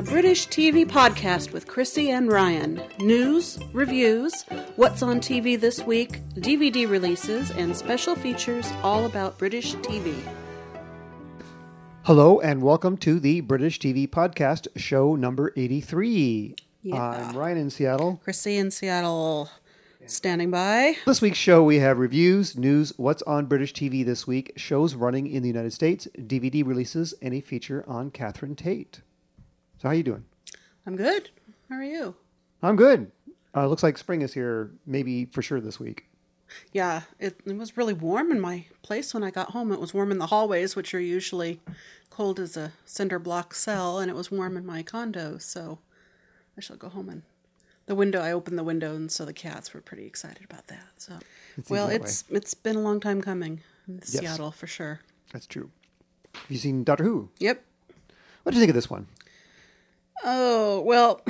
a British TV podcast with Chrissy and Ryan. News, reviews, what's on TV this week, DVD releases, and special features all about British TV. Hello, and welcome to the British TV podcast, show number 83. Yeah. I'm Ryan in Seattle. Chrissy in Seattle. Standing by. This week's show, we have reviews, news, what's on British TV this week, shows running in the United States, DVD releases, and a feature on Catherine Tate. So how you doing? I'm good. How are you? I'm good. Looks like spring is here, maybe for sure this week. Yeah, it was really warm in my place when I got home. It was warm in the hallways, which are usually cold as a cinder block cell, and it was warm in my condo, so I shall go home and... I opened the window, and so the cats were pretty excited about that. So, it's been a long time coming in Seattle for sure. That's true. Have you seen Doctor Who? Yep. What did you think of this one? Oh, well,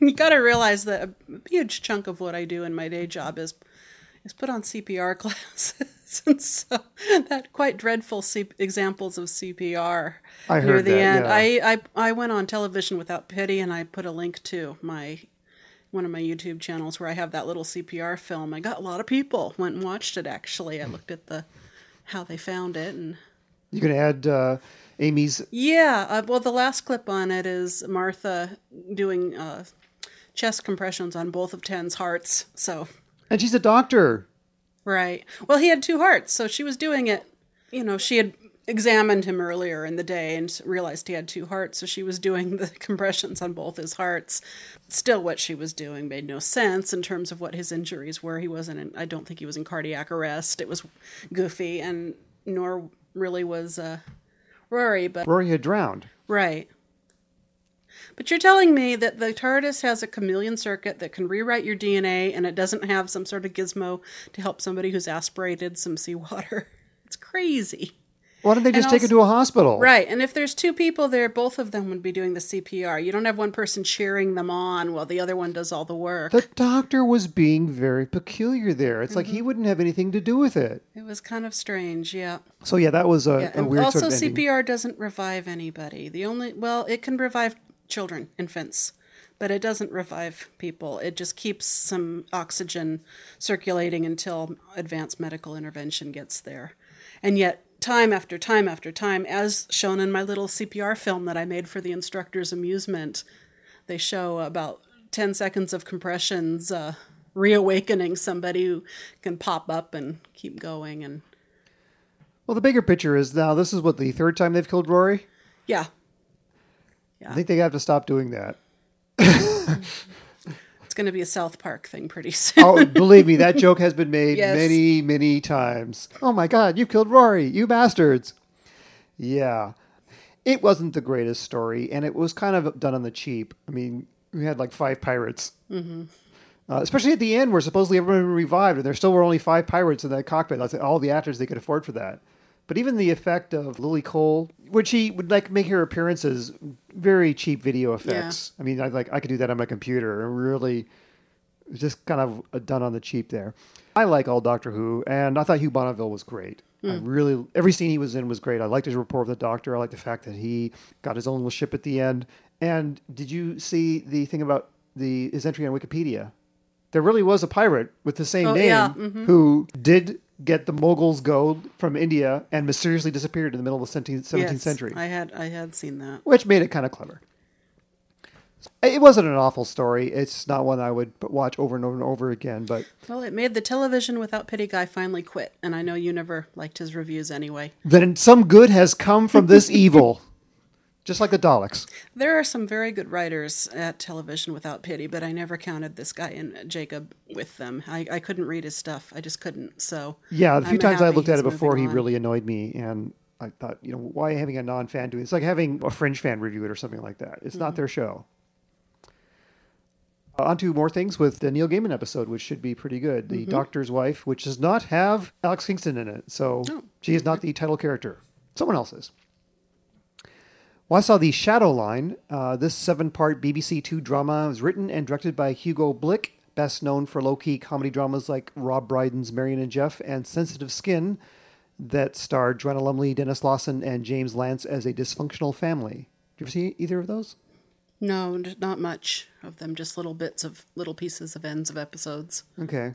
you got to realize that a huge chunk of what I do in my day job is put on CPR classes, and so that quite dreadful examples of CPR. I heard near the end. Yeah. I went on Television Without Pity, and I put a link to one of my YouTube channels where I have that little CPR film. I got a lot of people went and watched it. Actually, I looked at how they found it, and you can add Amy's. Yeah, well, the last clip on it is Martha doing chest compressions on both of Ten's hearts. So, and she's a doctor, right? Well, he had two hearts, so she was doing it. You know, she had examined him earlier in the day and realized he had two hearts, so she was doing the compressions on both his hearts. Still, what she was doing made no sense in terms of what his injuries were. He wasn't I don't think he was in cardiac arrest. It was goofy, and nor really was Rory, but... Rory had drowned. Right. But you're telling me that the TARDIS has a chameleon circuit that can rewrite your DNA, and it doesn't have some sort of gizmo to help somebody who's aspirated some seawater. It's crazy. Why don't they just take it to a hospital? Right. And if there's two people there, both of them would be doing the CPR. You don't have one person cheering them on while the other one does all the work. The doctor was being very peculiar there. It's like he wouldn't have anything to do with it. It was kind of strange, yeah. So, yeah, that was a weird also, sort of ending. CPR doesn't revive anybody. It can revive children, infants, but it doesn't revive people. It just keeps some oxygen circulating until advanced medical intervention gets there. And yet... time after time after time, as shown in my little CPR film that I made for the instructor's amusement, they show about 10 seconds of compressions reawakening somebody who can pop up and keep going. And well, the bigger picture is now this is the third time they've killed Rory? Yeah. I think they have to stop doing that. It's going to be a South Park thing pretty soon. Oh, believe me, that joke has been made many, many times. Oh my God, you killed Rory, you bastards. Yeah. It wasn't the greatest story, and it was kind of done on the cheap. I mean, we had like 5 pirates. Mm-hmm. Especially at the end where supposedly everyone revived, and there still were only 5 pirates in that cockpit. That's all the actors they could afford for that. But even the effect of Lily Cole, which she would like make her appearances, very cheap video effects. Yeah. I mean, I could do that on my computer, and really just kind of done on the cheap there. I like all Doctor Who, and I thought Hugh Bonneville was great. Mm. Every scene he was in was great. I liked his rapport with the Doctor. I liked the fact that he got his own little ship at the end. And did you see the thing about his entry on Wikipedia? There really was a pirate with the same name who did get the Moguls' gold from India and mysteriously disappeared in the middle of the 17th century. I had seen that. Which made it kind of clever. It wasn't an awful story. It's not one I would watch over and over and over again. But well, it made the Television Without Pity guy finally quit, and I know you never liked his reviews anyway. Then some good has come from this evil. Just like the Daleks. There are some very good writers at Television Without Pity, but I never counted this guy and Jacob with them. I couldn't read his stuff. I just couldn't. So yeah, the few times I looked at it before, he really annoyed me. And I thought, why having a non-fan do it? It's like having a Fringe fan review it or something like that. It's not their show. On to more things with the Neil Gaiman episode, which should be pretty good. The Doctor's Wife, which does not have Alex Kingston in it. So she is not the title character. Someone else is. Well, I saw The Shadow Line. This 7-part BBC 2 drama was written and directed by Hugo Blick, best known for low-key comedy dramas like Rob Brydon's Marion and Jeff and Sensitive Skin, that starred Joanna Lumley, Dennis Lawson, and James Lance as a dysfunctional family. Did you ever see either of those? No, not much of them, just little pieces of ends of episodes. Okay.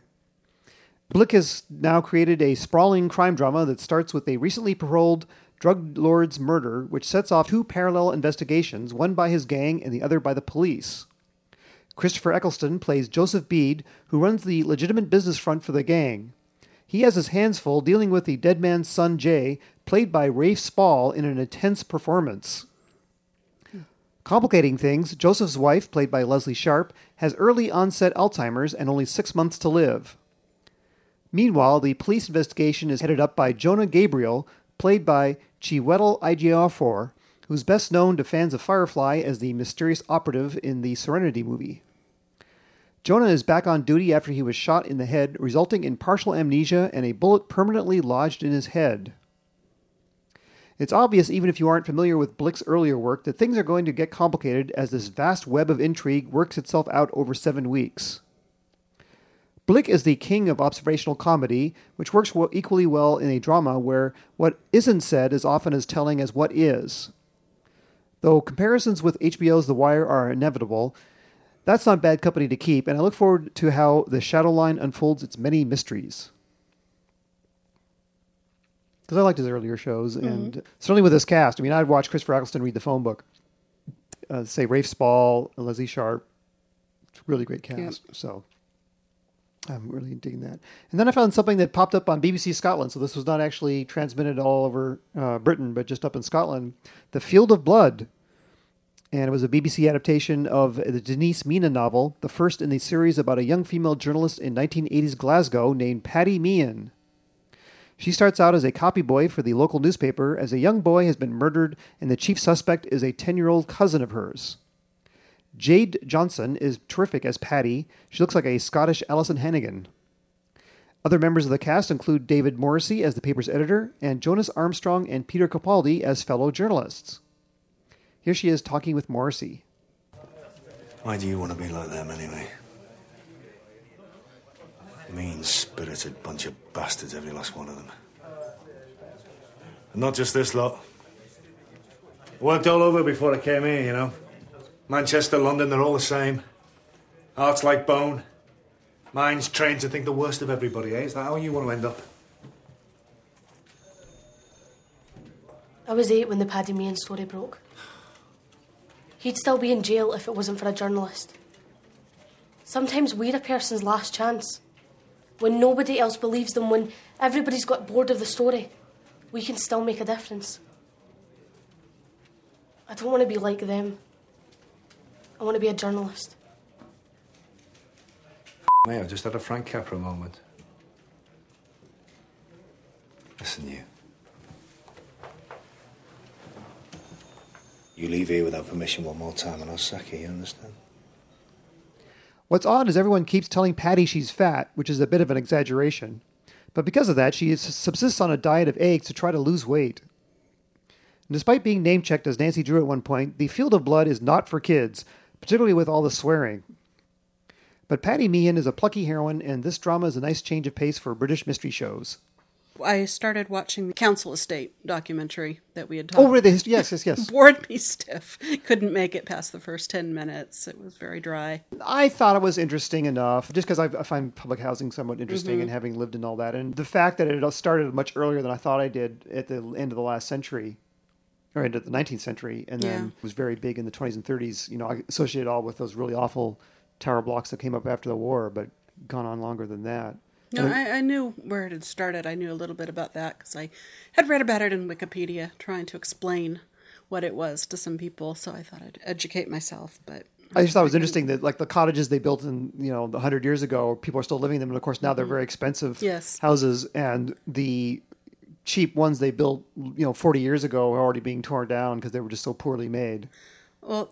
Blick has now created a sprawling crime drama that starts with a recently paroled drug lord's murder, which sets off two parallel investigations, one by his gang and the other by the police. Christopher Eccleston plays Joseph Bede, who runs the legitimate business front for the gang. He has his hands full dealing with the dead man's son Jay, played by Rafe Spall, in an intense performance. Complicating things, Joseph's wife, played by Leslie Sharp, has early onset Alzheimer's and only 6 months to live. Meanwhile, the police investigation is headed up by Jonah Gabriel, played by Chiwetel Ejiofor, who's best known to fans of Firefly as the mysterious operative in the Serenity movie. Jonah is back on duty after he was shot in the head, resulting in partial amnesia and a bullet permanently lodged in his head. It's obvious, even if you aren't familiar with Blick's earlier work, that things are going to get complicated as this vast web of intrigue works itself out over 7 weeks. Blick is the king of observational comedy, which works equally well in a drama where what isn't said is often as telling as what is. Though comparisons with HBO's The Wire are inevitable, that's not bad company to keep, and I look forward to how The Shadow Line unfolds its many mysteries. Because I liked his earlier shows, and certainly with this cast. I mean, I'd watch Christopher Eccleston read the phone book. Say Rafe Spall, Leslie Sharp. It's a really great cast, so I'm really digging that. And then I found something that popped up on BBC Scotland, so this was not actually transmitted all over Britain, but just up in Scotland. The Field of Blood. And it was a BBC adaptation of the Denise Mina novel, the first in the series about a young female journalist in 1980s Glasgow named Paddy Meehan. She starts out as a copy boy for the local newspaper as a young boy has been murdered and the chief suspect is a 10-year-old cousin of hers. Jade Johnson is terrific as Patty. She looks like a Scottish Alison Hannigan. Other members of the cast include David Morrissey as the paper's editor and Jonas Armstrong and Peter Capaldi as fellow journalists. Here she is talking with Morrissey. Why do you want to be like them anyway? Mean-spirited bunch of bastards, every last one of them. And not just this lot. I worked all over before I came here, you know. Manchester, London, they're all the same. Heart's like bone. Mind's trained to think the worst of everybody, eh? Is that how you want to end up? I was 8 when the Paddy Meehan story broke. He'd still be in jail if it wasn't for a journalist. Sometimes we're a person's last chance. When nobody else believes them, when everybody's got bored of the story, we can still make a difference. I don't want to be like them. I want to be a journalist. Mate, I just had a Frank Capra moment. Listen, you leave here without permission one more time and I'll sack you, understand? What's odd is everyone keeps telling Patty she's fat, which is a bit of an exaggeration. But because of that, she subsists on a diet of eggs to try to lose weight. And despite being name-checked as Nancy Drew at one point, The Field of Blood is not for kids, particularly with all the swearing. But Patty Meehan is a plucky heroine, and this drama is a nice change of pace for British mystery shows. I started watching the Council Estate documentary that we had talked about. Oh, really? Yes. Bored me stiff. Couldn't make it past the first 10 minutes. It was very dry. I thought it was interesting enough, just because I find public housing somewhat interesting and having lived in all that. And the fact that it started much earlier than I thought I did at the end of the last century, or end of the 19th century, and then was very big in the 20s and 30s. You know, I associate it all with those really awful tower blocks that came up after the war, but gone on longer than that. No, I knew where it had started. I knew a little bit about that because I had read about it in Wikipedia, trying to explain what it was to some people. So I thought I'd educate myself. But I just thought it was interesting that, like, the cottages they built in, you know, 100 years ago, people are still living in them. And of course, now they're very expensive houses, and the cheap ones they built, you know, 40 years ago are already being torn down because they were just so poorly made. Well,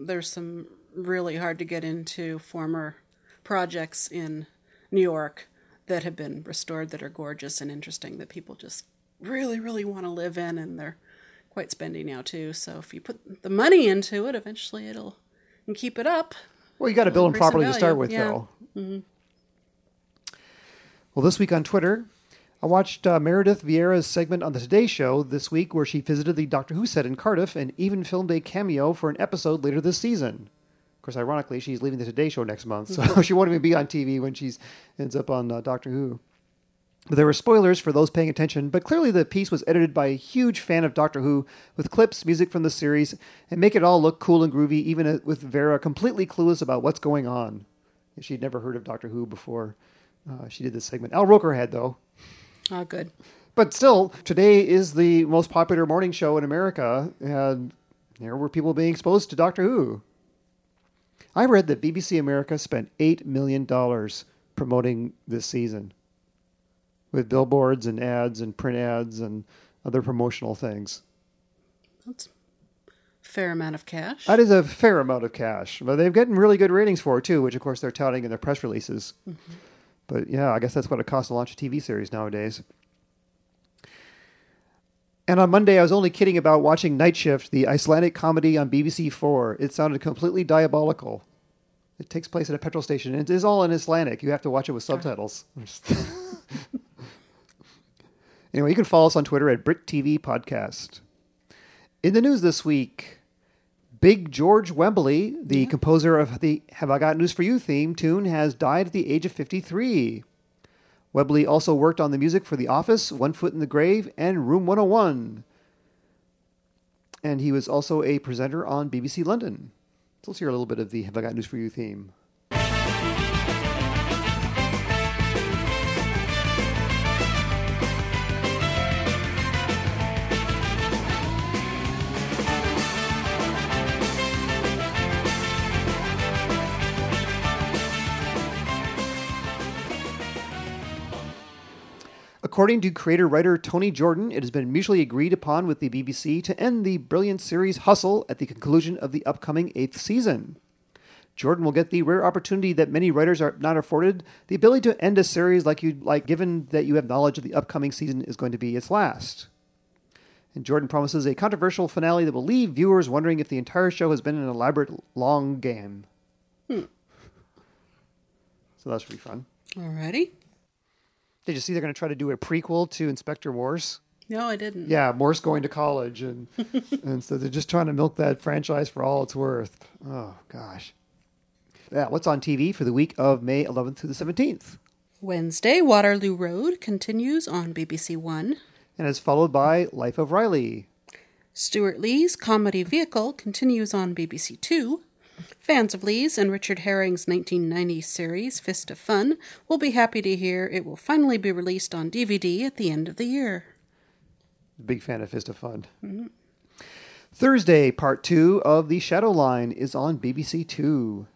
there's some really hard to get into former projects in New York that have been restored that are gorgeous and interesting that people just really, really want to live in, and they're quite spendy now too. So if you put the money into it, eventually it'll, and keep it up. Well, you got to build them properly to start with, though. Well, this week on Twitter, I watched Meredith Vieira's segment on the Today Show this week where she visited the Doctor Who set in Cardiff and even filmed a cameo for an episode later this season. Of course, ironically, she's leaving the Today Show next month, so she won't even be on TV when she ends up on Doctor Who. But there were spoilers for those paying attention, but clearly the piece was edited by a huge fan of Doctor Who with clips, music from the series, and make it all look cool and groovy, even with Vera completely clueless about what's going on. She'd never heard of Doctor Who before she did this segment. Al Roker had, though. Oh, good. But still, today is the most popular morning show in America, and there were people being exposed to Doctor Who. I read that BBC America spent $8 million promoting this season with billboards and ads and print ads and other promotional things. That's a fair amount of cash. That is a fair amount of cash. But they've gotten really good ratings for it, too, which, of course, they're touting in their press releases. Mm-hmm. But yeah, I guess that's what it costs to launch a TV series nowadays. And on Monday, I was only kidding about watching Night Shift, the Icelandic comedy on BBC Four. It sounded completely diabolical. It takes place at a petrol station, and it is all in Icelandic. You have to watch it with subtitles. Anyway, you can follow us on Twitter at BritTV Podcast. In the news this week, Big George Wembley, the composer of the Have I Got News For You theme tune, has died at the age of 53. Wembley also worked on the music for The Office, One Foot in the Grave, and Room 101. And he was also a presenter on BBC London. So let's hear a little bit of the Have I Got News For You theme. According to creator-writer Tony Jordan, it has been mutually agreed upon with the BBC to end the brilliant series Hustle at the conclusion of the upcoming 8th season. Jordan will get the rare opportunity that many writers are not afforded, the ability to end a series like you'd like, given that you have knowledge of the upcoming season is going to be its last. And Jordan promises a controversial finale that will leave viewers wondering if the entire show has been an elaborate long game. So that should be fun. Alrighty. Did you see they're going to try to do a prequel to Inspector Morse? No, I didn't. Yeah, Morse going to college. And so they're just trying to milk that franchise for all it's worth. Oh, gosh. Yeah, what's on TV for the week of May 11th through the 17th? Wednesday, Waterloo Road continues on BBC One. And is followed by Life of Riley. Stuart Lee's comedy Vehicle continues on BBC Two. Fans of Lee's and Richard Herring's 1990 series, Fist of Fun, will be happy to hear it will finally be released on DVD at the end of the year. Big fan of Fist of Fun. Mm-hmm. Thursday, Part 2 of The Shadow Line is on BBC Two.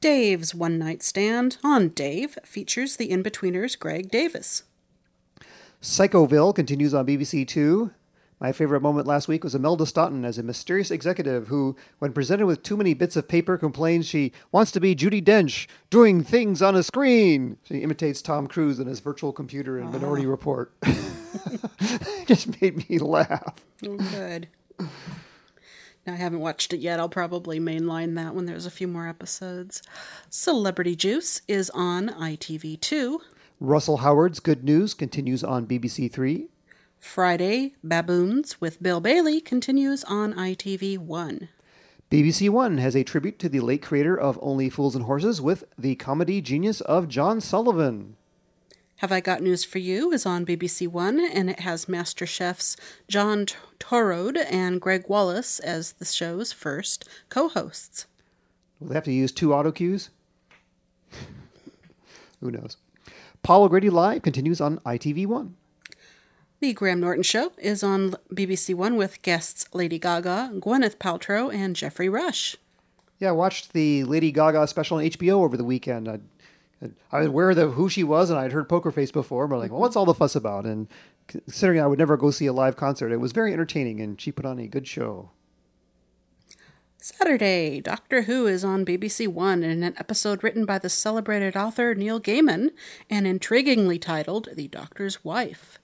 Dave's One Night Stand on Dave features the in-betweeners Greg Davis. Psychoville continues on BBC Two. My favorite moment last week was Imelda Staunton as a mysterious executive who, when presented with too many bits of paper, complains she wants to be Judi Dench doing things on a screen. She imitates Tom Cruise in his virtual computer in Minority Report. Just made me laugh. Oh, good. Now, I haven't watched it yet. I'll probably mainline that when there's a few more episodes. Celebrity Juice is on ITV2. Russell Howard's Good News continues on BBC Three. Friday, Baboons with Bill Bailey continues on ITV One. BBC One has a tribute to the late creator of Only Fools and Horses with the comedy genius of John Sullivan. Have I Got News For You is on BBC One, and it has Master Chefs John Torode and Greg Wallace as the show's first co-hosts. Will they have to use two auto cues? Who knows? Paul O'Grady Live continues on ITV One. The Graham Norton Show is on BBC One with guests Lady Gaga, Gwyneth Paltrow, and Jeffrey Rush. Yeah, I watched the Lady Gaga special on HBO over the weekend. I was aware of who she was, and I'd heard Poker Face before, but like, well, what's all the fuss about? And considering I would never go see a live concert, it was very entertaining, and she put on a good show. Saturday, Doctor Who is on BBC One in an episode written by the celebrated author Neil Gaiman and intriguingly titled The Doctor's Wife.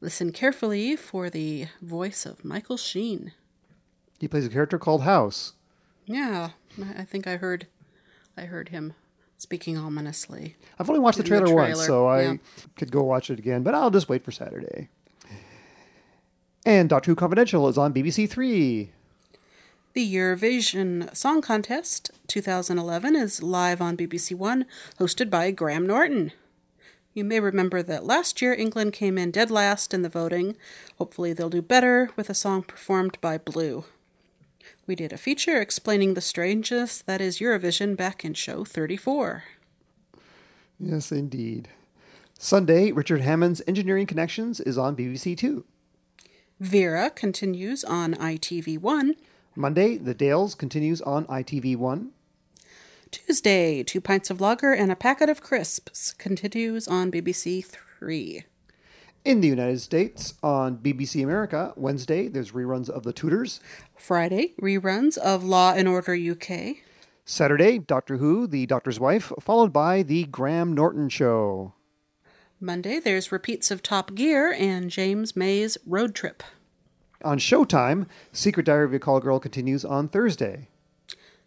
Listen carefully for the voice of Michael Sheen. He plays a character called House. Yeah, I think I heard him speaking ominously. I've only watched the trailer once, so I could go watch it again, but I'll just wait for Saturday. And Doctor Who Confidential is on BBC Three. The Eurovision Song Contest 2011 is live on BBC One, hosted by Graham Norton. You may remember that last year England came in dead last in the voting. Hopefully they'll do better with a song performed by Blue. We did a feature explaining the strangeness that is Eurovision back in show 34. Yes, indeed. Sunday, Richard Hammond's Engineering Connections is on BBC Two. Vera continues on ITV1. Monday, The Dales continues on ITV1. Tuesday, Two Pints of Lager and a Packet of Crisps continues on BBC Three. In the United States, on BBC America, Wednesday, there's reruns of The Tudors. Friday, reruns of Law & Order UK. Saturday, Doctor Who, The Doctor's Wife, followed by The Graham Norton Show. Monday, there's repeats of Top Gear and James May's Road Trip. On Showtime, Secret Diary of a Call Girl continues on Thursday.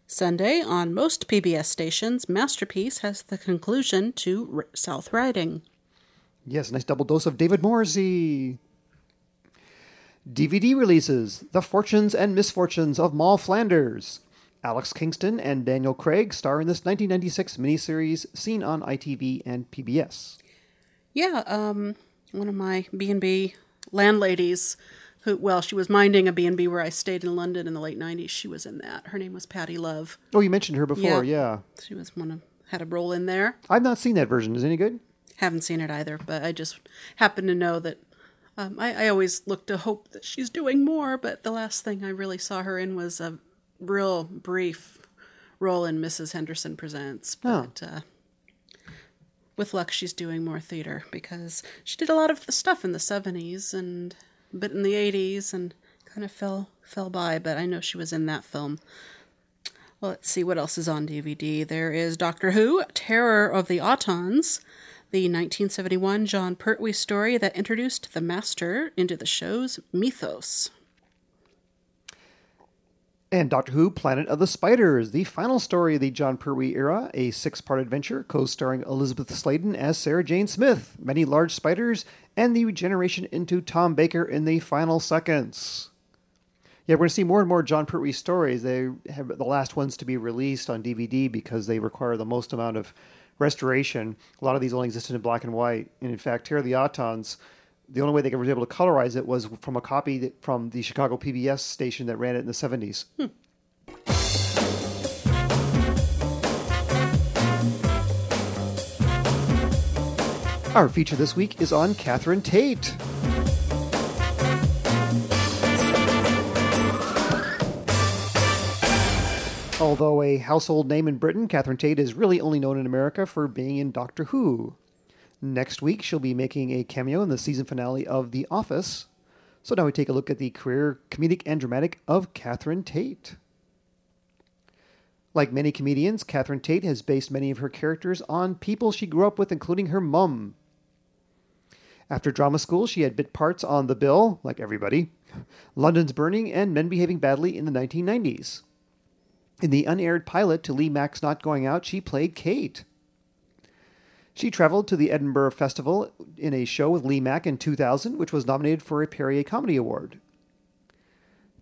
Sunday, on most PBS stations, Masterpiece has the conclusion to South Riding. Yes, nice double dose of David Morrissey. DVD releases, The Fortunes and Misfortunes of Moll Flanders. Alex Kingston and Daniel Craig star in this 1996 miniseries seen on ITV and PBS. Yeah, one of my B&B landladies, she was minding a B&B where I stayed in London in the late 90s. She was in that. Her name was Patty Love. Oh, you mentioned her before, yeah. She was had a role in there. I've not seen that version. Is it any good? Haven't seen it either, but I just happen to know that I always look to hope that she's doing more, but the last thing I really saw her in was a real brief role in Mrs. Henderson Presents. But with luck, she's doing more theater because she did a lot of stuff in the 70s and a bit in the 80s and kind of fell by, but I know she was in that film. Well, let's see what else is on DVD. There is Doctor Who, Terror of the Autons, the 1971 John Pertwee story that introduced the Master into the show's mythos. And Doctor Who, Planet of the Spiders, the final story of the John Pertwee era, a six-part adventure co-starring Elizabeth Sladen as Sarah Jane Smith, many large spiders, and the regeneration into Tom Baker in the final seconds. Yeah, we're going to see more and more John Pertwee stories. They have the last ones to be released on DVD because they require the most amount of restoration. A lot of these only existed in black and white. And in fact, Terror of the Autons, the only way they were able to colorize it was from a copy from the Chicago PBS station that ran it in the 70s. Our feature this week is on Catherine Tate. Although a household name in Britain, Catherine Tate is really only known in America for being in Doctor Who. Next week, she'll be making a cameo in the season finale of The Office. So now we take a look at the career, comedic and dramatic, of Catherine Tate. Like many comedians, Catherine Tate has based many of her characters on people she grew up with, including her mum. After drama school, she had bit parts on The Bill, like everybody, London's Burning, and Men Behaving Badly in the 1990s. In the unaired pilot to Lee Mack's Not Going Out, she played Kate. She traveled to the Edinburgh Festival in a show with Lee Mack in 2000, which was nominated for a Perrier Comedy Award.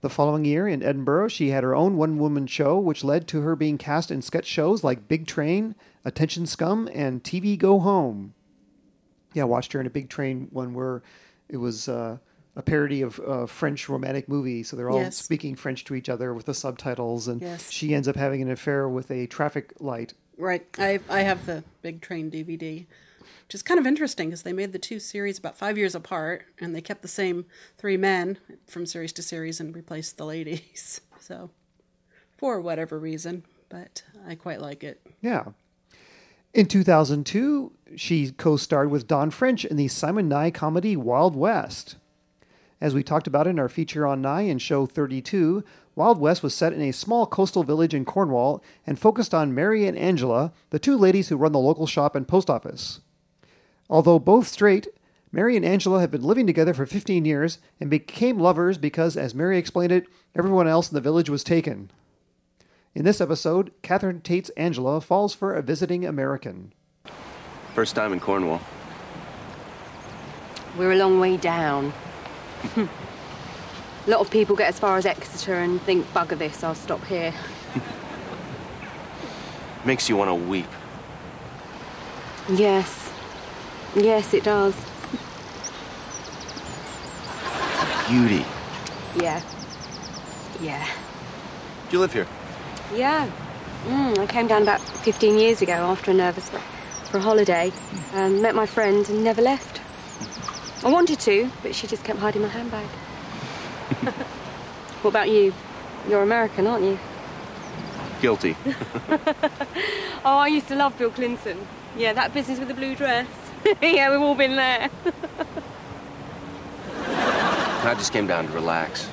The following year in Edinburgh, she had her own one-woman show, which led to her being cast in sketch shows like Big Train, Attention Scum, and TV Go Home. Yeah, I watched her in a Big Train one where it was a parody of French romantic movie. So they're all speaking French to each other with the subtitles. And she ends up having an affair with a traffic light. Right. I have the Big Train DVD, which is kind of interesting because they made the two series about 5 years apart and they kept the same three men from series to series and replaced the ladies. So for whatever reason, but I quite like it. Yeah. In 2002, she co-starred with Don French in the Simon Nye comedy Wild West. As we talked about in our feature on Nye in show 32, Wild West was set in a small coastal village in Cornwall and focused on Mary and Angela, the two ladies who run the local shop and post office. Although both straight, Mary and Angela have been living together for 15 years and became lovers because, as Mary explained it, everyone else in the village was taken. In this episode, Catherine Tate's Angela falls for a visiting American. First time in Cornwall. We're a long way down. A lot of people get as far as Exeter and think, bugger this, I'll stop here. Makes you want to weep. Yes. Yes, it does. Beauty. Yeah. Yeah. Do you live here? Yeah. I came down about 15 years ago after a nervous break for a holiday. Met my friend and never left. I wanted to, but she just kept hiding my handbag. What about you? You're American, aren't you? Guilty. Oh, I used to love Bill Clinton. Yeah, that business with the blue dress. Yeah, we've all been there. I just came down to relax.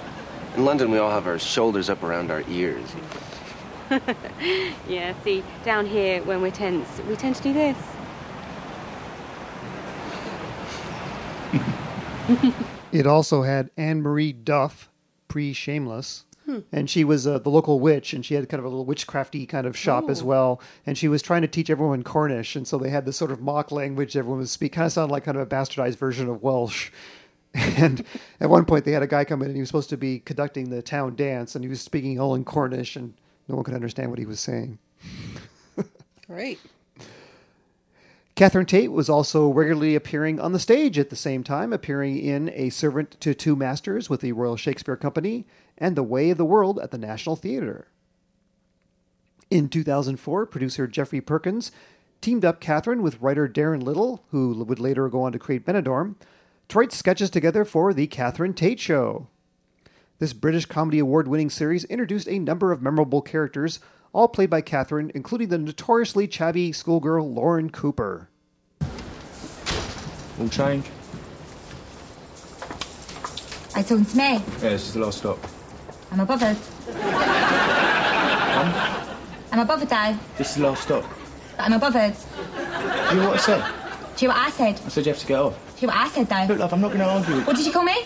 In London, we all have our shoulders up around our ears. Yeah, see, down here, when we're tense, we tend to do this. It also had Anne-Marie Duff, pre-Shameless, and she was the local witch, and she had kind of a little witchcrafty kind of shop as well, and she was trying to teach everyone Cornish, and so they had this sort of mock language everyone was speaking. Kind of sounded like kind of a bastardized version of Welsh. And at one point they had a guy come in, and he was supposed to be conducting the town dance, and he was speaking all in Cornish, and no one could understand what he was saying. Great. Catherine Tate was also regularly appearing on the stage at the same time, appearing in A Servant to Two Masters with the Royal Shakespeare Company and The Way of the World at the National Theatre. In 2004, producer Jeffrey Perkins teamed up Catherine with writer Darren Little, who would later go on to create Benidorm, to write sketches together for The Catherine Tate Show. This British Comedy Award-winning series introduced a number of memorable characters, all played by Catherine, including the notoriously chavvy schoolgirl Lauren Cooper. All change. Are you talking to me? Yeah, this is the last stop. I'm a bothered. I'm a bothered, though. This is the last stop. But I'm a bothered. Do you know what I said? Do you know what I said? I said you have to get off. Do you know what I said, though? Look, love, I'm not going to argue with you. What did you call me?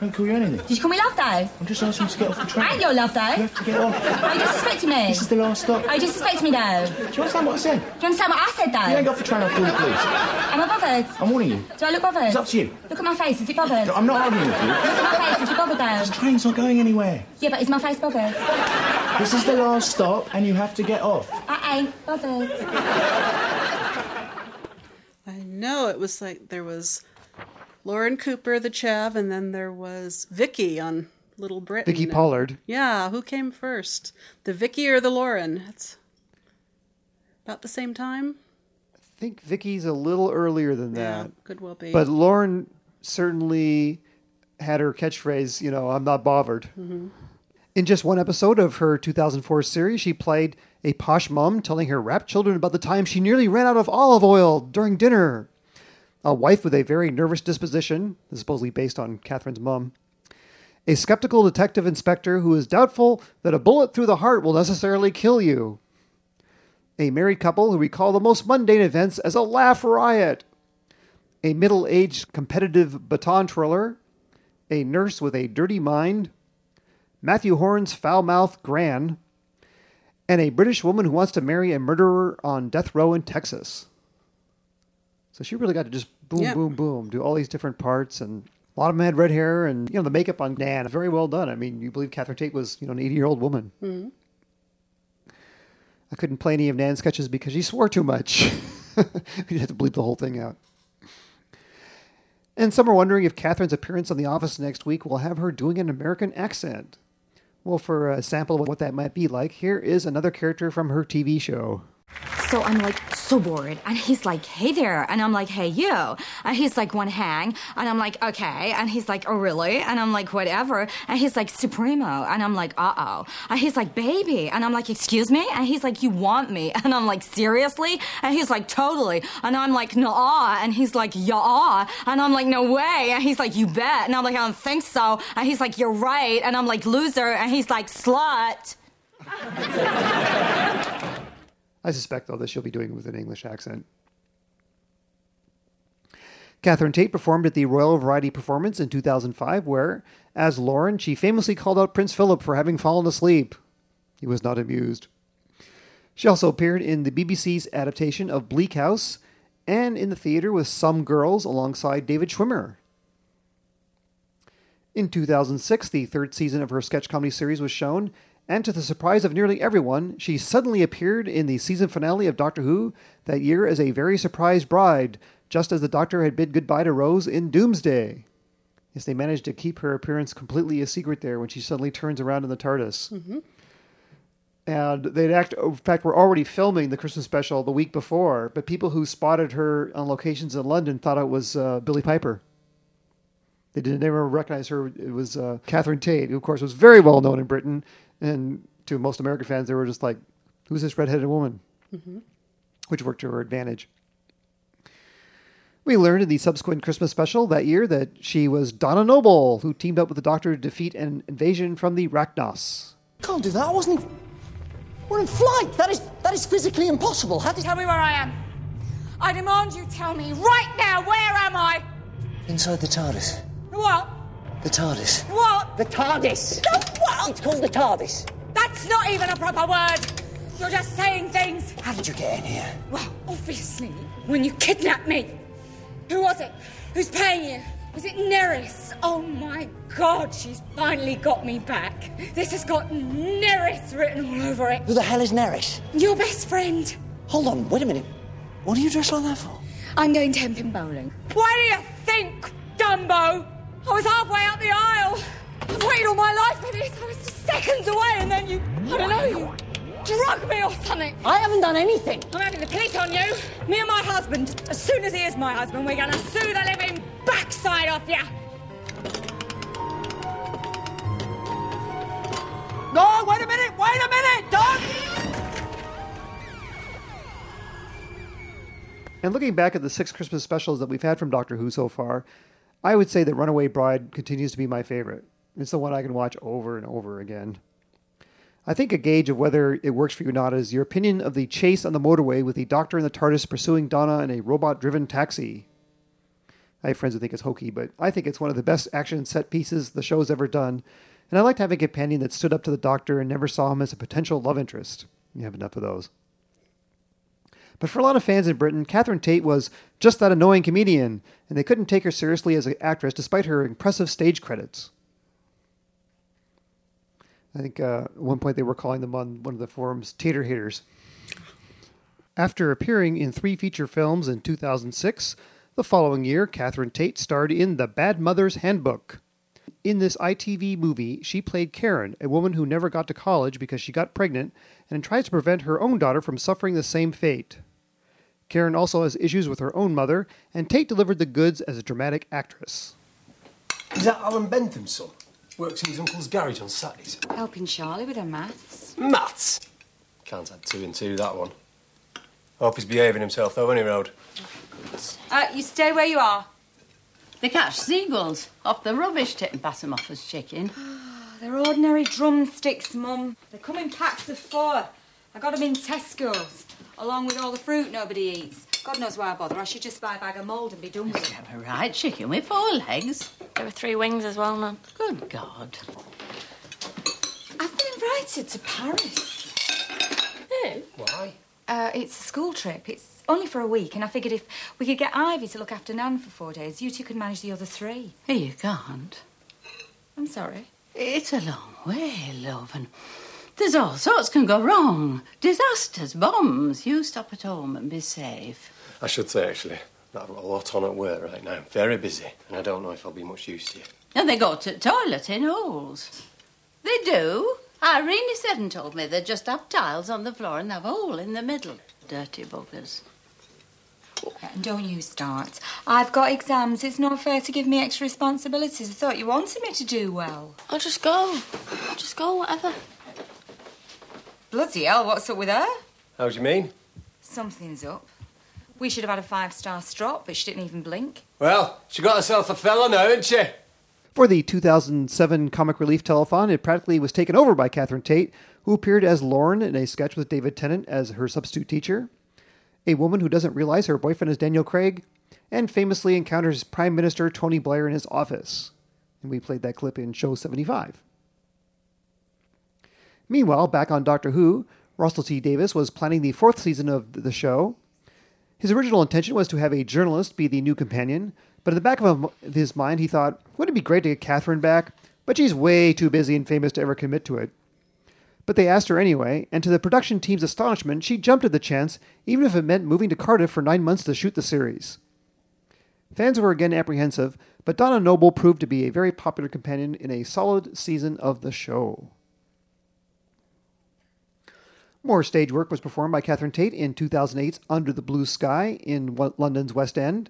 I didn't call you anything. Did you call me love, though? I'm just asking you to get off the train. I ain't your love, though. You have to get off. Are you disrespecting me? This is the last stop. Are you disrespecting me, though? Do you understand what I said? Do you understand what I said, though? You ain't got off the train, I'll call the police. Am I bothered? I'm warning you. Do I look bothered? It's up to you. Look at my face, is it bothered? I'm not arguing with you. Look at my face, is it bothered, though? This train's not going anywhere. Yeah, but is my face bothered? This is the last stop, and you have to get off. I ain't bothered. I know, it was like there was Lauren Cooper, the chav, and then there was Vicky on Little Britain. Vicky Pollard. Yeah, who came first? The Vicky or the Lauren? It's about the same time. I think Vicky's a little earlier than that. Yeah, could well be. But Lauren certainly had her catchphrase, you know, I'm not bothered. Mm-hmm. In just one episode of her 2004 series, she played a posh mum telling her rap children about the time she nearly ran out of olive oil during dinner. A wife with a very nervous disposition, supposedly based on Catherine's mum. A skeptical detective inspector who is doubtful that a bullet through the heart will necessarily kill you. A married couple who recall the most mundane events as a laugh riot. A middle-aged competitive baton twirler. A nurse with a dirty mind. Matthew Horne's foul-mouthed gran. And a British woman who wants to marry a murderer on death row in Texas. So she really got to just boom, boom, boom, do all these different parts. And a lot of them had red hair and, you know, the makeup on Nan. Very well done. I mean, you believe Catherine Tate was, you know, an 80-year-old woman. Mm-hmm. I couldn't play any of Nan's sketches because she swore too much. You'd have to bleep the whole thing out. And some are wondering if Catherine's appearance on The Office next week will have her doing an American accent. Well, for a sample of what that might be like, here is another character from her TV show. So I'm like so bored, and he's like, hey there, and I'm like, hey you, and he's like, one hang, and I'm like, okay, and he's like, oh really, and I'm like, whatever, and he's like, supremo, and I'm like, uh-oh, and he's like, baby, and I'm like, excuse me, and he's like, you want me, and I'm like, seriously, and he's like, totally, and I'm like, nah, and he's like, yeah, and I'm like, no way, and he's like, you bet, and I'm like, I don't think so, and he's like, you're right, and I'm like, loser, and he's like, slut. I suspect, though, that she'll be doing it with an English accent. Catherine Tate performed at the Royal Variety Performance in 2005, where, as Lauren, she famously called out Prince Philip for having fallen asleep. He was not amused. She also appeared in the BBC's adaptation of Bleak House and in the theater with Some Girls alongside David Schwimmer. In 2006, the third season of her sketch comedy series was shown, and to the surprise of nearly everyone, she suddenly appeared in the season finale of Doctor Who that year as a very surprised bride, just as the Doctor had bid goodbye to Rose in Doomsday. Yes, they managed to keep her appearance completely a secret there when she suddenly turns around in the TARDIS. Mm-hmm. And they'd were already filming the Christmas special the week before, but people who spotted her on locations in London thought it was Billy Piper. They didn't ever recognize her. It was Catherine Tate, who, of course, was very well known in Britain. And to most American fans, they were just like, who's this redheaded woman? Mm-hmm. Which worked to her advantage. We learned in the subsequent Christmas special that year that she was Donna Noble, who teamed up with the Doctor to defeat an invasion from the Rachnos. Can't do that. I wasn't even... We're in flight. That is physically impossible. How did... Tell me where I am. I demand you tell me right now, where am I? Inside the TARDIS. What? The TARDIS. What? The TARDIS. The what? It's called the TARDIS. That's not even a proper word. You're just saying things. How did you get in here? Well, obviously, when you kidnapped me. Who was it? Who's paying you? Was it Neris? Oh, my God, she's finally got me back. This has got Neris written all over it. Who the hell is Neris? Your best friend. Hold on, wait a minute. What are you dressed like that for? I'm going temping bowling. Why do you think, Dumbo? I was halfway up the aisle. I've waited all my life for this. I was just seconds away, and then you, I don't know, you drug me or something. I haven't done anything. I'm having the police on you. Me and my husband, as soon as he is my husband, we're going to sue the living backside off you. No, wait a minute, Doug! And looking back at the 6 Christmas specials that we've had from Doctor Who so far, I would say that Runaway Bride continues to be my favorite. It's the one I can watch over and over again. I think a gauge of whether it works for you or not is your opinion of the chase on the motorway with the Doctor and the TARDIS pursuing Donna in a robot-driven taxi. I have friends who think it's hokey, but I think it's one of the best action set pieces the show's ever done, and I liked having a companion that stood up to the Doctor and never saw him as a potential love interest. You have enough of those. But for a lot of fans in Britain, Catherine Tate was just that annoying comedian, and they couldn't take her seriously as an actress despite her impressive stage credits. I think at one point they were calling them on one of the forums tater haters. After appearing in 3 feature films in 2006... the following year, Catherine Tate starred in The Bad Mother's Handbook. In this ITV movie, she played Karen, a woman who never got to college because she got pregnant and tries to prevent her own daughter from suffering the same fate. Karen also has issues with her own mother, and Tate delivered the goods as a dramatic actress. Is that Aaron Bentham's son? Works in his uncle's garage on Saturdays. Helping Charlie with her maths. Maths? Can't add 2 and 2, that one. Hope he's behaving himself, though, any road. You stay where you are. They catch seagulls off the rubbish tip and pass them off as chicken. Oh, they're ordinary drumsticks, Mum. They come in packs of 4. I got them in Tesco's, along with all the fruit nobody eats. God knows why I bother. I should just buy a bag of mould and be done with it. Have a right chicken with 4 legs. There were 3 wings as well, Nan. Good God. I've been invited to Paris. Oh. Why? It's a school trip. It's only for a week, and I figured if we could get Ivy to look after Nan for 4 days, you two could manage the other 3. You can't. I'm sorry. It's a long way, love, and there's all sorts can go wrong. Disasters, bombs. You stop at home and be safe. I should say, actually, I've got a lot on at work right now. I'm very busy, and I don't know if I'll be much use to you. And they go to the toilet in holes. They do. Irene Seddon told me they just have tiles on the floor and have a hole in the middle. Dirty buggers. Don't you start. I've got exams. It's not fair to give me extra responsibilities. I thought you wanted me to do well. I'll just go. Whatever. Bloody hell, what's up with her? How do you mean? Something's up. We should have had a 5-star strop, but she didn't even blink. Well, she got herself a fella now, didn't she? For the 2007 Comic Relief Telethon, it practically was taken over by Catherine Tate, who appeared as Lauren in a sketch with David Tennant as her substitute teacher, a woman who doesn't realize her boyfriend is Daniel Craig, and famously encounters Prime Minister Tony Blair in his office. And we played that clip in Show 75. Meanwhile, back on Doctor Who, Russell T. Davies was planning the fourth season of the show. His original intention was to have a journalist be the new companion, but in the back of his mind, he thought, wouldn't it be great to get Catherine back? But she's way too busy and famous to ever commit to it. But they asked her anyway, and to the production team's astonishment, she jumped at the chance, even if it meant moving to Cardiff for 9 months to shoot the series. Fans were again apprehensive, but Donna Noble proved to be a very popular companion in a solid season of the show. More stage work was performed by Catherine Tate in 2008's Under the Blue Sky in London's West End.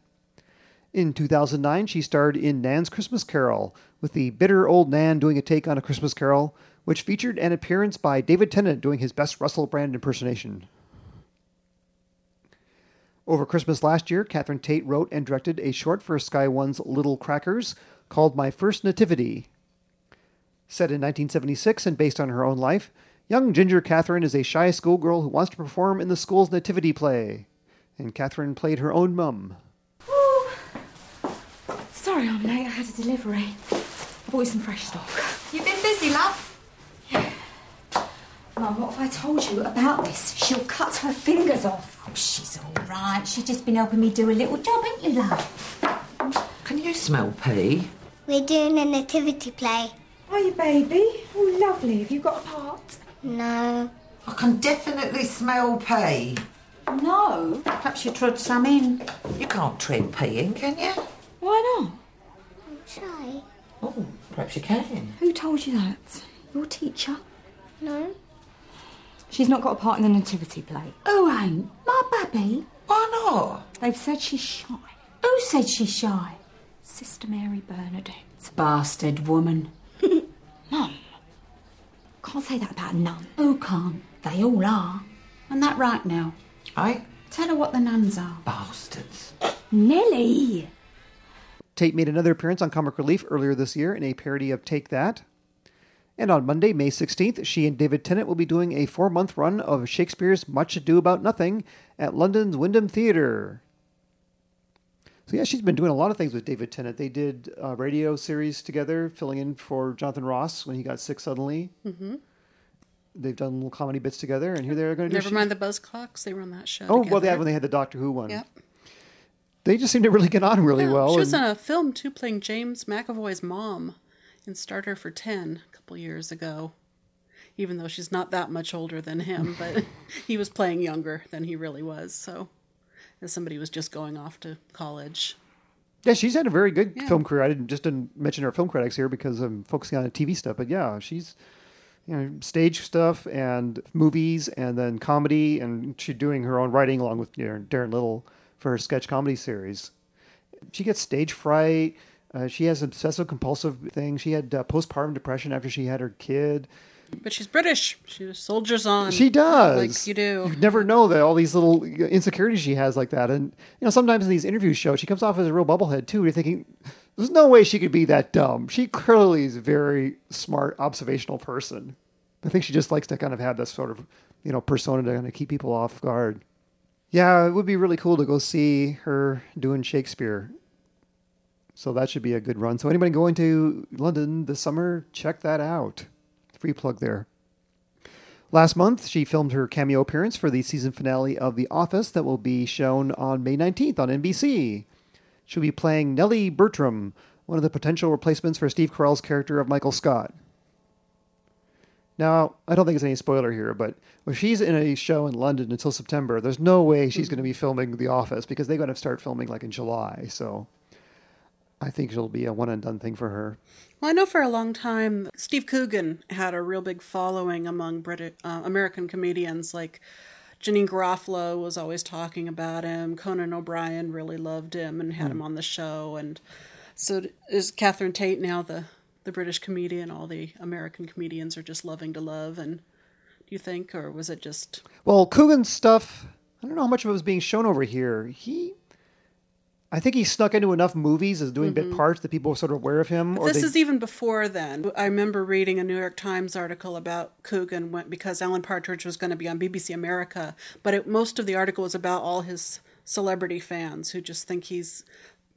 In 2009, she starred in Nan's Christmas Carol, with the bitter old Nan doing a take on A Christmas Carol, which featured an appearance by David Tennant doing his best Russell Brand impersonation. Over Christmas last year, Catherine Tate wrote and directed a short for Sky One's Little Crackers called My First Nativity. Set in 1976 and based on her own life, young Ginger Catherine is a shy schoolgirl who wants to perform in the school's nativity play. And Catherine played her own mum. Ooh. Sorry I'm late, I had a delivery. I bought you some fresh stock. You've been busy, love. Yeah. Mum, what have I told you about this? She'll cut her fingers off. Oh, she's all right. She's just been helping me do a little job, ain't you, love? Can you smell pee? We're doing a nativity play. Are you, baby? Oh, lovely. Have you got a part? No. I can definitely smell pee. No. Perhaps you trod some in. You can't tread pee in, can you? Why not? I'll try. Oh, perhaps you can. Who told you that? Your teacher? No. She's not got a part in the nativity play. Who ain't? My baby. Why not? They've said she's shy. Who said she's shy? Sister Mary Bernadette. Bastard woman. Mum. Can't say that about a nun. Who can't? They all are. And that right now. Aye? Tell her what the nuns are. Bastards. Nelly! Tate made another appearance on Comic Relief earlier this year in a parody of Take That. And on Monday, May 16th, she and David Tennant will be doing a 4-month run of Shakespeare's Much Ado About Nothing at London's Wyndham Theatre. So yeah, she's been doing a lot of things with David Tennant. They did a radio series together, filling in for Jonathan Ross when he got sick suddenly. Mm-hmm. They've done little comedy bits together, and here they're going to do... Never mind the Buzz Clocks, they run that show together. Well, they had when they had the Doctor Who one. Yep. They just seem to really get on really well. She was in a film, too, playing James McAvoy's mom in Starter for 10 a couple years ago, even though she's not that much older than him, but he was playing younger than he really was, so... As somebody was just going off to college. Yeah, she's had a very good film career. I just didn't mention her film credits here because I'm focusing on TV stuff. But yeah, she's stage stuff and movies and then comedy. And she's doing her own writing along with Darren Little for her sketch comedy series. She gets stage fright. She has obsessive compulsive things. She had postpartum depression after she had her kid. But she's British. She soldiers on. She does. Like you do. You never know that all these little insecurities she has like that. And, sometimes in these interview shows, she comes off as a real bubblehead, too. You're thinking, there's no way she could be that dumb. She clearly is a very smart, observational person. I think she just likes to kind of have this sort of, persona to kind of keep people off guard. Yeah, it would be really cool to go see her doing Shakespeare. So that should be a good run. So anybody going to London this summer, check that out. Free plug there. Last month, she filmed her cameo appearance for the season finale of The Office that will be shown on May 19th on NBC. She'll be playing Nellie Bertram, one of the potential replacements for Steve Carell's character of Michael Scott. Now, I don't think it's any spoiler here, but if she's in a show in London until September, there's no way she's going to be filming The Office because they're going to start filming like in July, so... I think it'll be a one-and-done thing for her. Well, I know for a long time, Steve Coogan had a real big following among American comedians. Like Janine Garofalo was always talking about him. Conan O'Brien really loved him and had him on the show. And so is Catherine Tate now the British comedian? All the American comedians are just loving to love. And do you think, or was it just... Well, Coogan's stuff, I don't know how much of it was being shown over here. I think he snuck into enough movies as doing bit parts that people were sort of aware of him. Or this is even before then. I remember reading a New York Times article about Coogan because Alan Partridge was going to be on BBC America. But most of the article was about all his celebrity fans who just think he's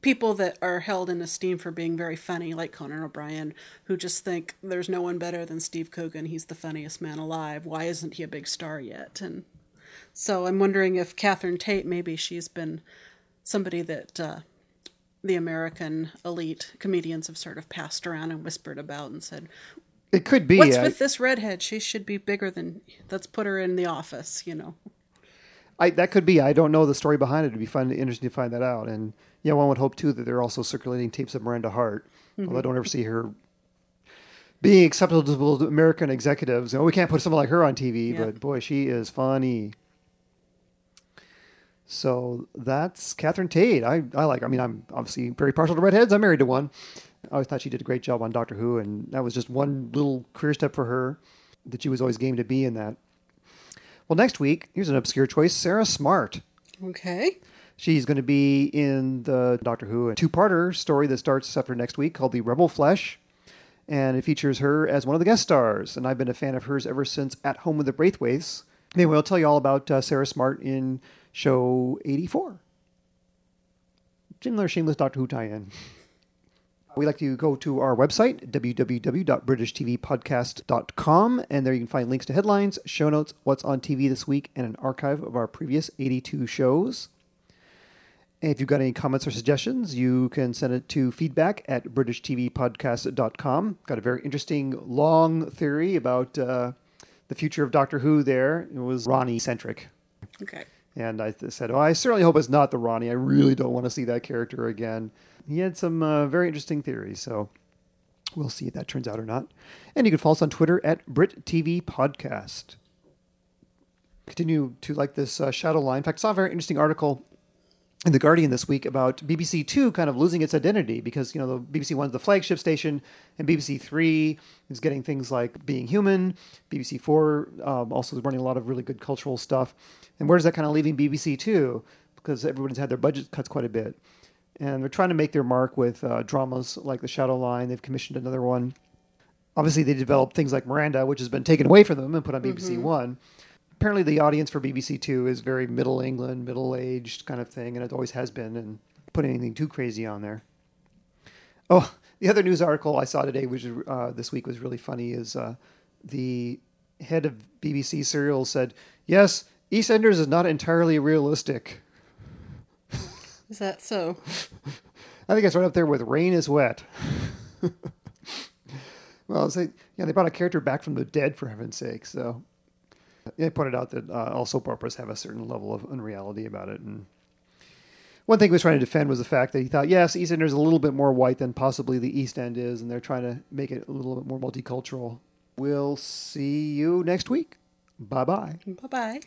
people that are held in esteem for being very funny, like Conan O'Brien, who just think there's no one better than Steve Coogan. He's the funniest man alive. Why isn't he a big star yet? And so I'm wondering if Catherine Tate, maybe she's been somebody that the American elite comedians have sort of passed around and whispered about and said, it could be. What's with this redhead? She should be bigger than, let's put her in The Office, you know. That could be. I don't know the story behind it. It'd be fun, interesting to find that out. And yeah, one would hope too that they're also circulating tapes of Miranda Hart. Mm-hmm. Although I don't ever see her being acceptable to American executives. Oh, we can't put someone like her on TV, yeah. But boy, she is funny. So that's Catherine Tate. I'm obviously very partial to redheads. I'm married to one. I always thought she did a great job on Doctor Who, and that was just one little career step for her that she was always game to be in that. Well, next week, here's an obscure choice, Sarah Smart. Okay. She's going to be in the Doctor Who two-parter story that starts after next week called The Rebel Flesh, and it features her as one of the guest stars, and I've been a fan of hers ever since At Home with the Braithwaites. Anyway, I'll tell you all about Sarah Smart in show 84. Similar shameless Doctor Who tie-in. We'd like to go to our website, www.britishtvpodcast.com, and there you can find links to headlines, show notes, what's on TV this week, and an archive of our previous 82 shows. And if you've got any comments or suggestions, you can send it to feedback@britishtvpodcast.com. Got a very interesting, long theory about the future of Doctor Who there. It was Ronnie-centric. Okay. And I said, I certainly hope it's not the Ronnie. I really don't want to see that character again. He had some very interesting theories, so we'll see if that turns out or not. And you can follow us on Twitter at BritTVPodcast. Continue to like this Shadow Line. In fact, I saw a very interesting article in The Guardian this week about BBC Two kind of losing its identity because, you know, the BBC One's the flagship station, and BBC Three is getting things like Being Human. BBC Four also is running a lot of really good cultural stuff. And where's that kind of leaving BBC Two? Because everybody's had their budget cuts quite a bit. And they're trying to make their mark with dramas like The Shadow Line. They've commissioned another one. Obviously, they developed things like Miranda, which has been taken away from them and put on BBC One. Apparently, the audience for BBC Two is very middle England, middle-aged kind of thing, and it always has been, and put anything too crazy on there. Oh, the other news article I saw today, which this week was really funny, is the head of BBC Serials said, yes, EastEnders is not entirely realistic. Is that so? I think it's right up there with Rain is Wet. Well, they brought a character back from the dead, for heaven's sake. So they pointed out that all soap operas have a certain level of unreality about it. And one thing he was trying to defend was the fact that he thought, yes, EastEnders is a little bit more white than possibly the East End is, and they're trying to make it a little bit more multicultural. We'll see you next week. Bye-bye. Bye-bye.